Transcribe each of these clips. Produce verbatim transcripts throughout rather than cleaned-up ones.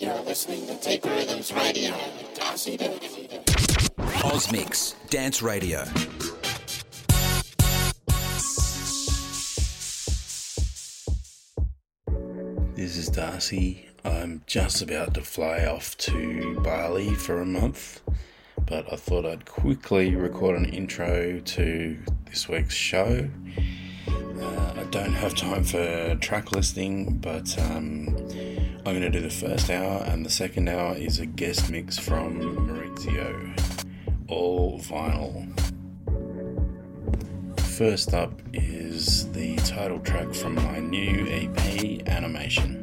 You're listening to Take Rhythms Radio with Darcy Doogan. Osmix Dance Radio. This is Darcy. I'm just about to fly off to Bali for a month, but I thought I'd quickly record an intro to this week's show. Uh, I don't have time for track listing, but um, I'm going to do the first hour, and the second hour is a guest mix from Maurizio, all vinyl. First up is the title track from my new E P, Animation.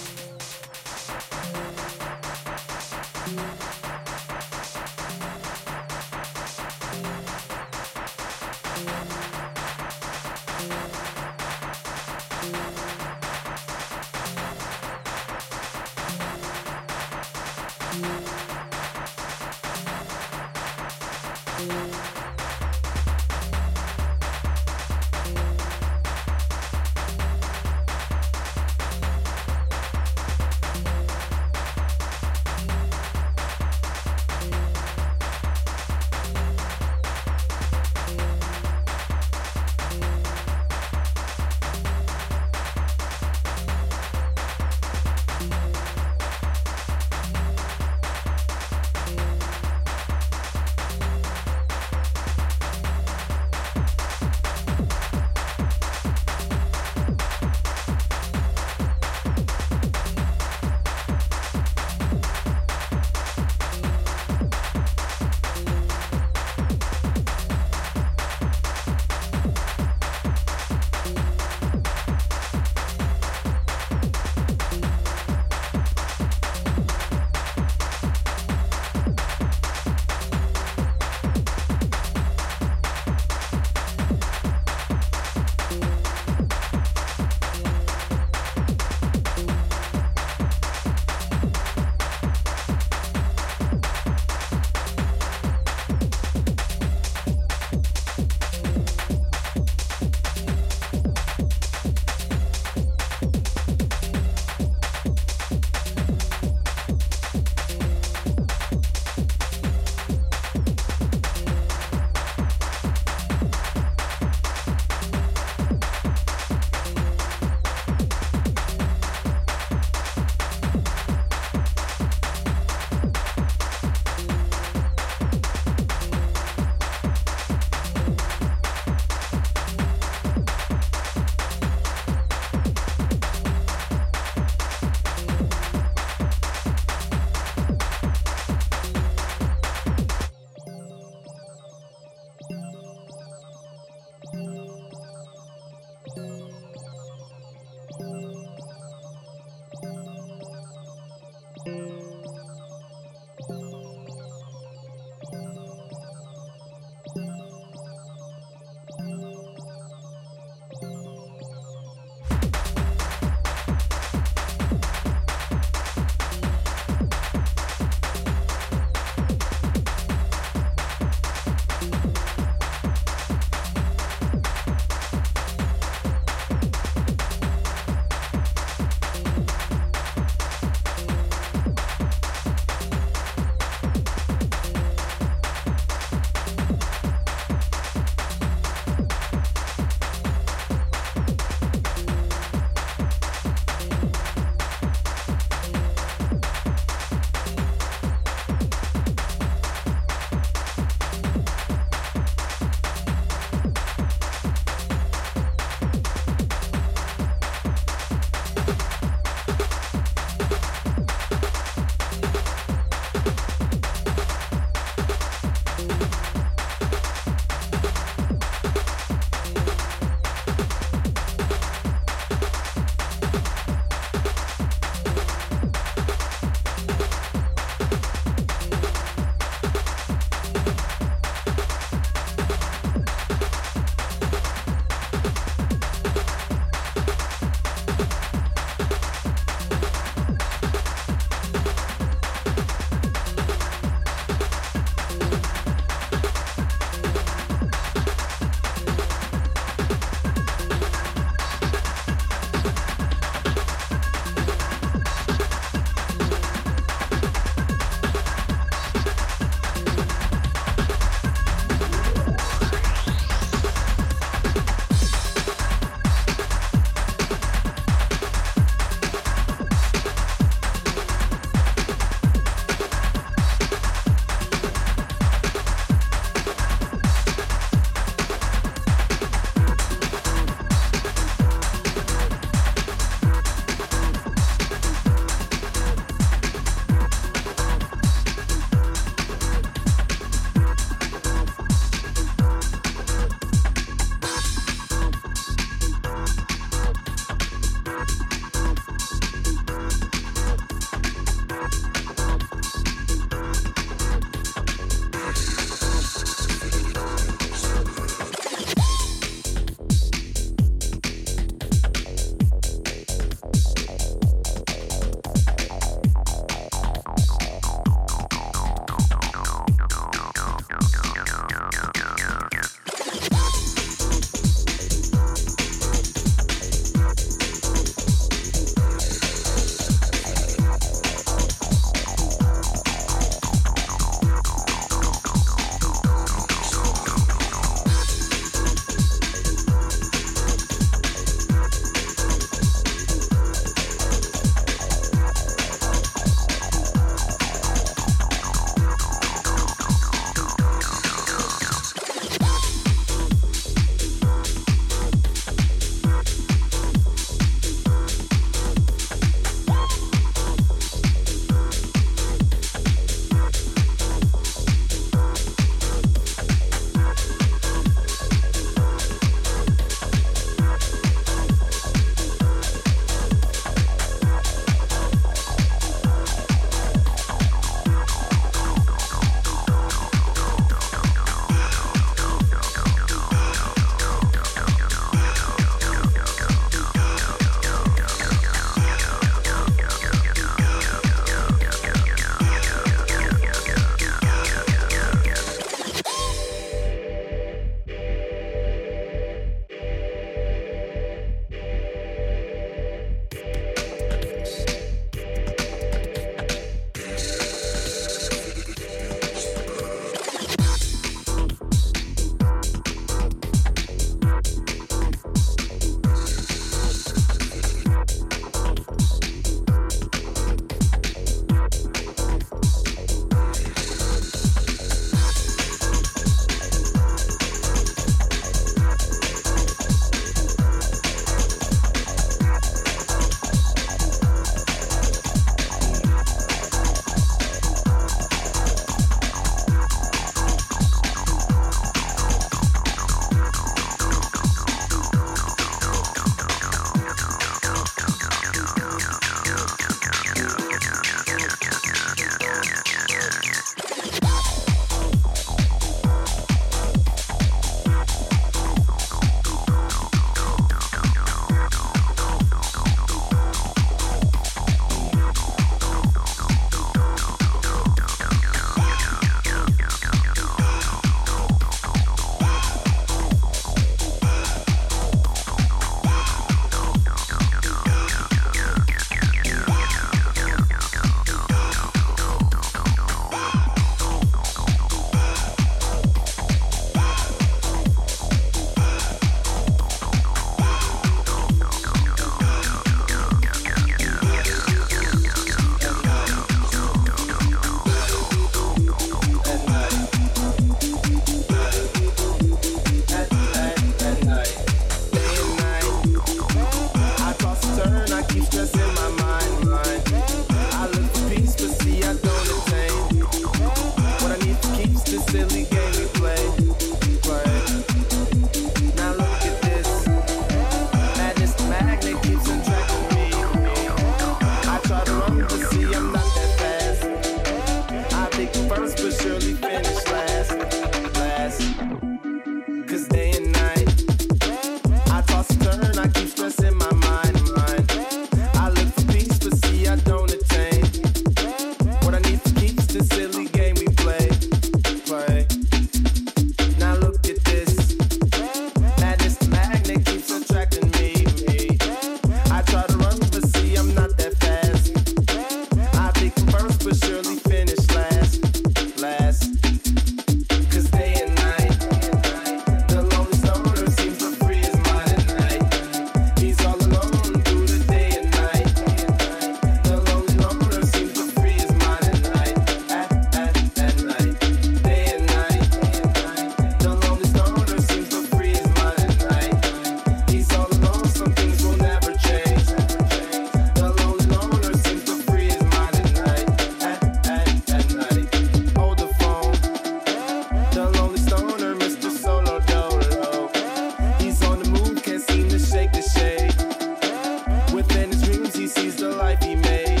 the life he made,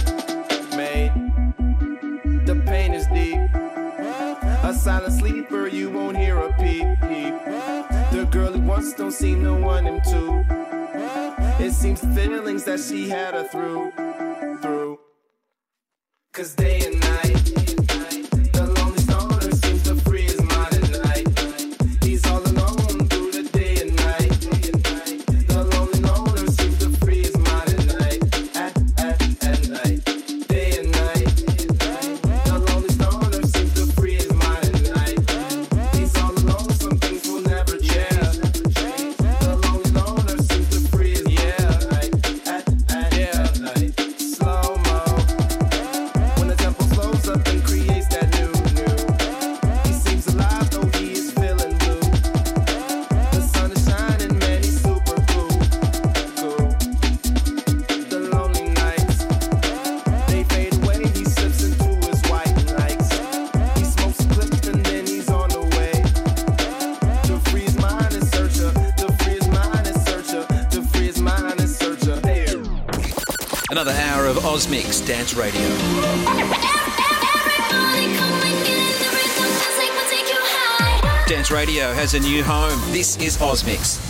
made. The pain is deep. A silent sleeper, you won't hear a peep, peep. The girl he wants don't seem to want him to. It seems feelings that she had her through, through. Cause day and night, another hour of Osmix Dance Radio. Dance Radio has a new home. This is Osmix.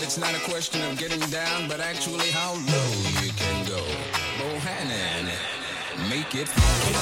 that it's not a question of getting down, but actually how low you can go. Bohannon, make it fun.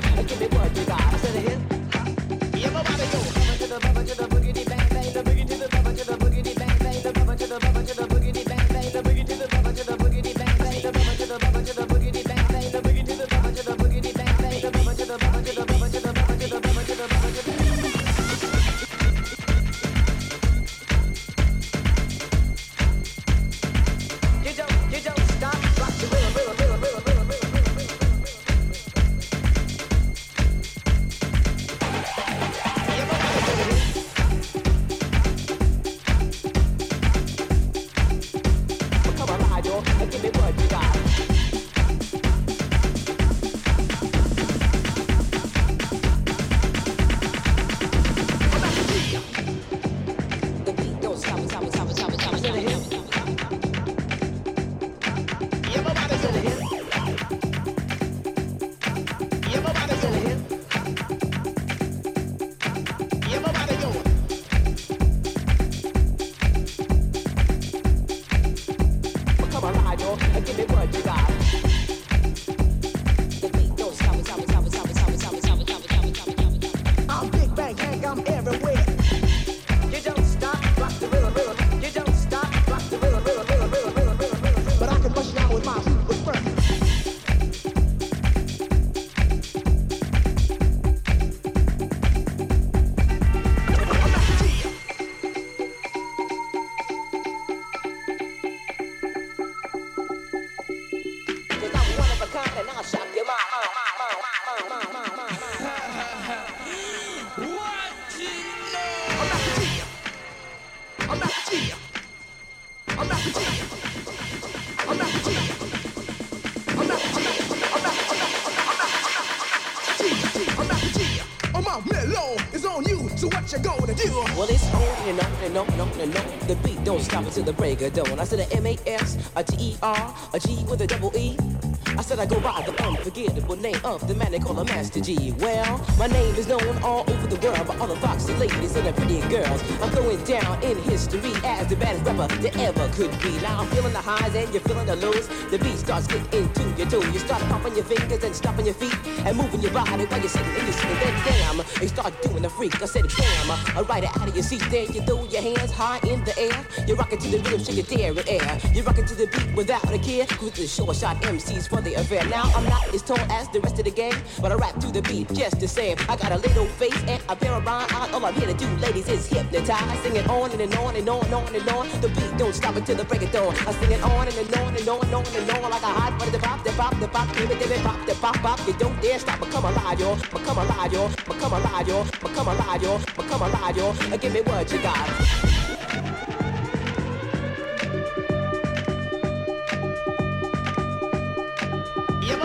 go, and give me work you got. I said it is, huh? Yeah, my body go. To the bubba, to the boogity bang bang, the boogie to the bubba, to the boogity bang bang, the bubba to the bubba, to the boogity bang bang, the boogie to the bubba, to the boogity bang bang, the bubba to the bubba, to the boogity bang bang, the boogie to the bubba, to the boogity bang bang, the bubba to the bubba, to the bubba, to the bubba, to the bubba, to the bubba, to the bubba. To the break of dawn. I said a M A S, a T E R, a G with a double E. I said I go by the unforgettable name of the man they call a Master G. Well, my name is known all over the world by all the foxy ladies and the pretty girls. I'm going down in history as the baddest rapper that ever could be. Now I'm feeling the highs and you're feeling the lows. The beat starts getting into your toe. You start popping your fingers and stomping your feet and moving your body while you're sitting and you're sitting there. Damn, you start doing the freak. I said damn, I ride it out of your seat. Then you throw your hands high in the air. You rock it to the rhythm, shake it there in air. You rock it to the beat without a care. Who's the short shot M Cs for the affair? Now I'm not as tall as the rest of the gang, but I rap to the beat just the same. I got a little face and a pair of rhyme eyes. All I'm here to do, ladies, is hypnotize. Sing it on and, and on and on and on and on. The beat don't stop until the break of dawn. I sing it on and, and on and on and on and on. Like a hot butter, the pop, the pop, the pop, give it, give it, pop, the pop, pop. You don't dare stop, but come alive, y'all. But come alive, y'all. But come alive, y'all. But come alive, y'all. But come alive, y'all. And give me what you got. You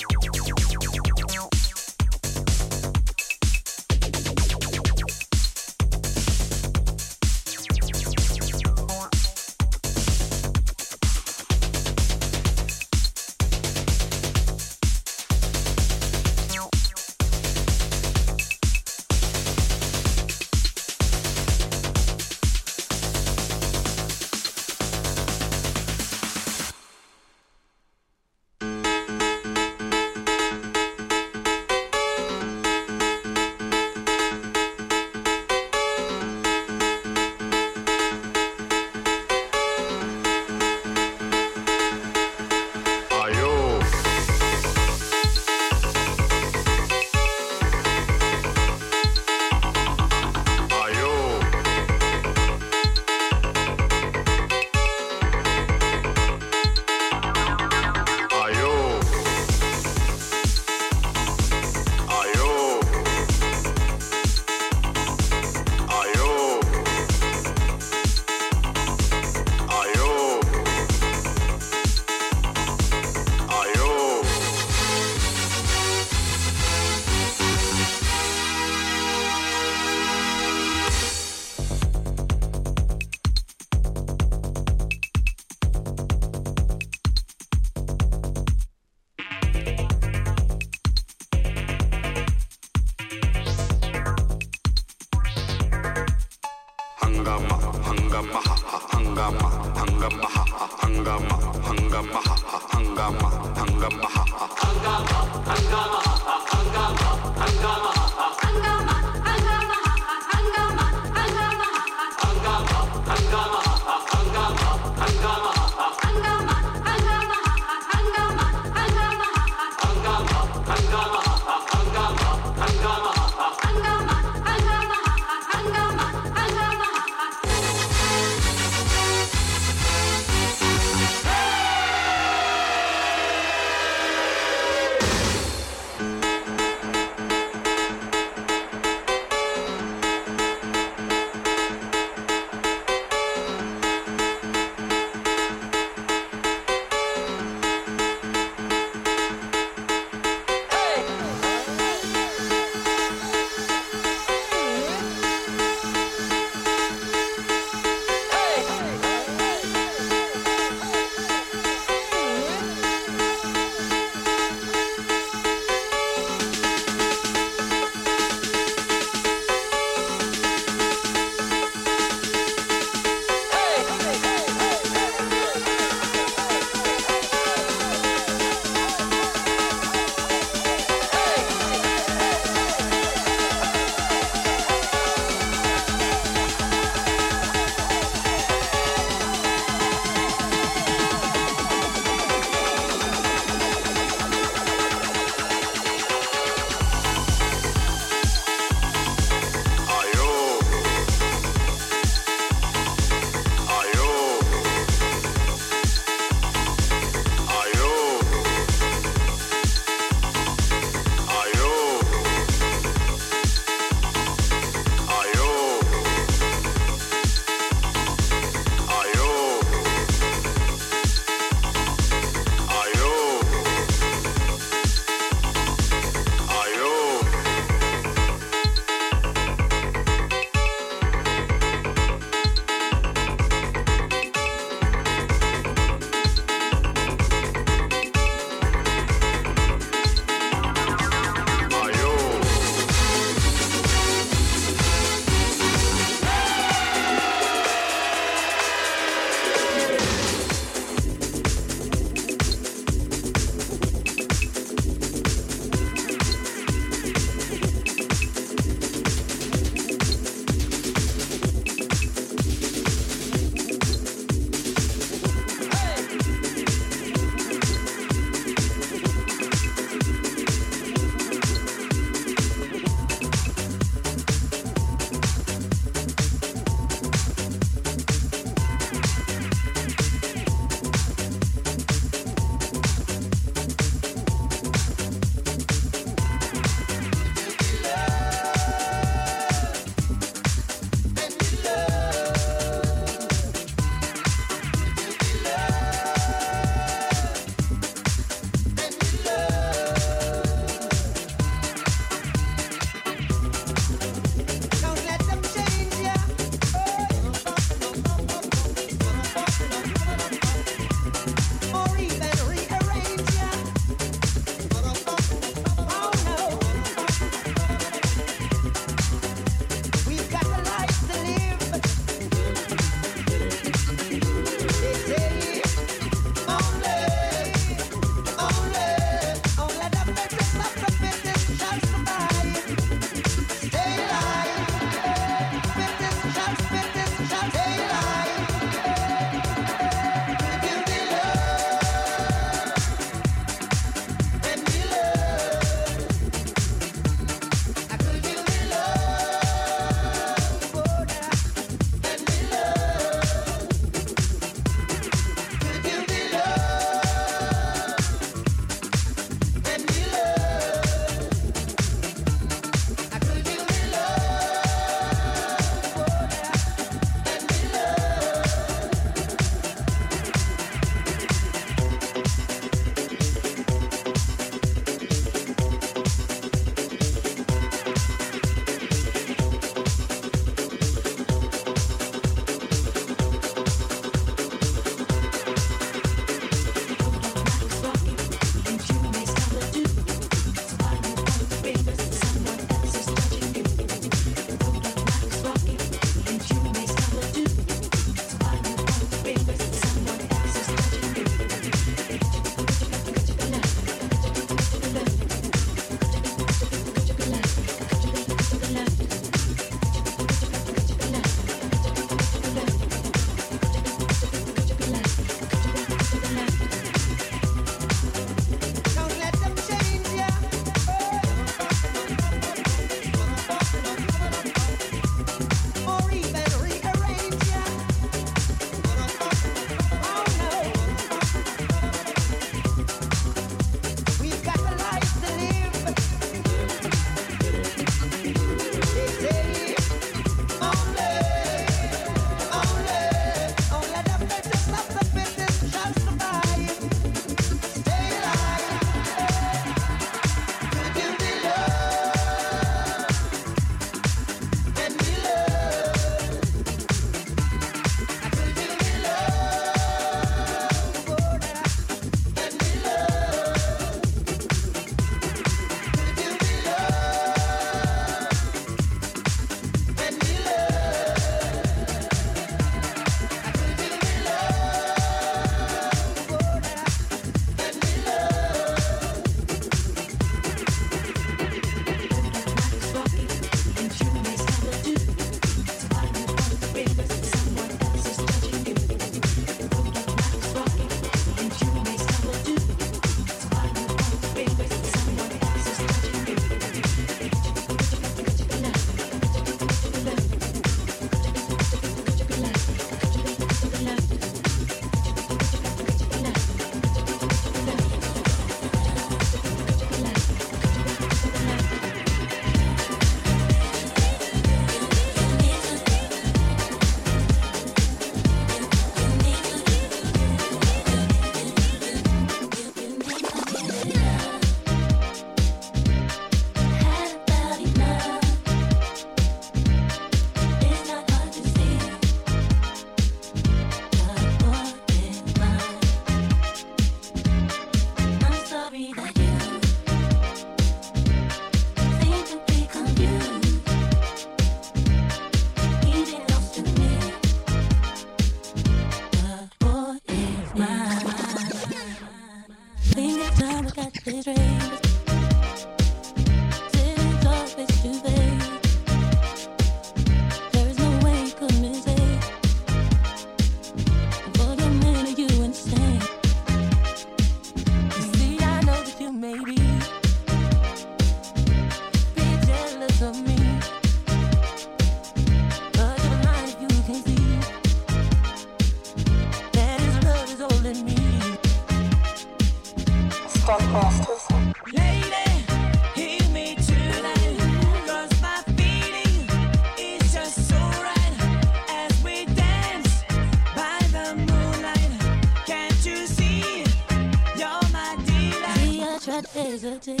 hesitate.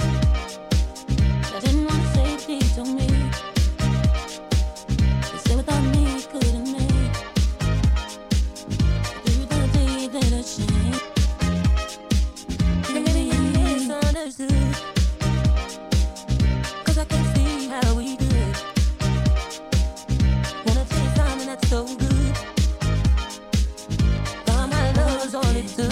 I didn't want to say please to me. You said without me you couldn't make through the day that I changed. Maybe you misunderstood, 'cause I can't see how we could. Wanna take time and that's so good. All my love's all it took.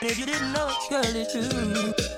If you didn't know, girl, it's true.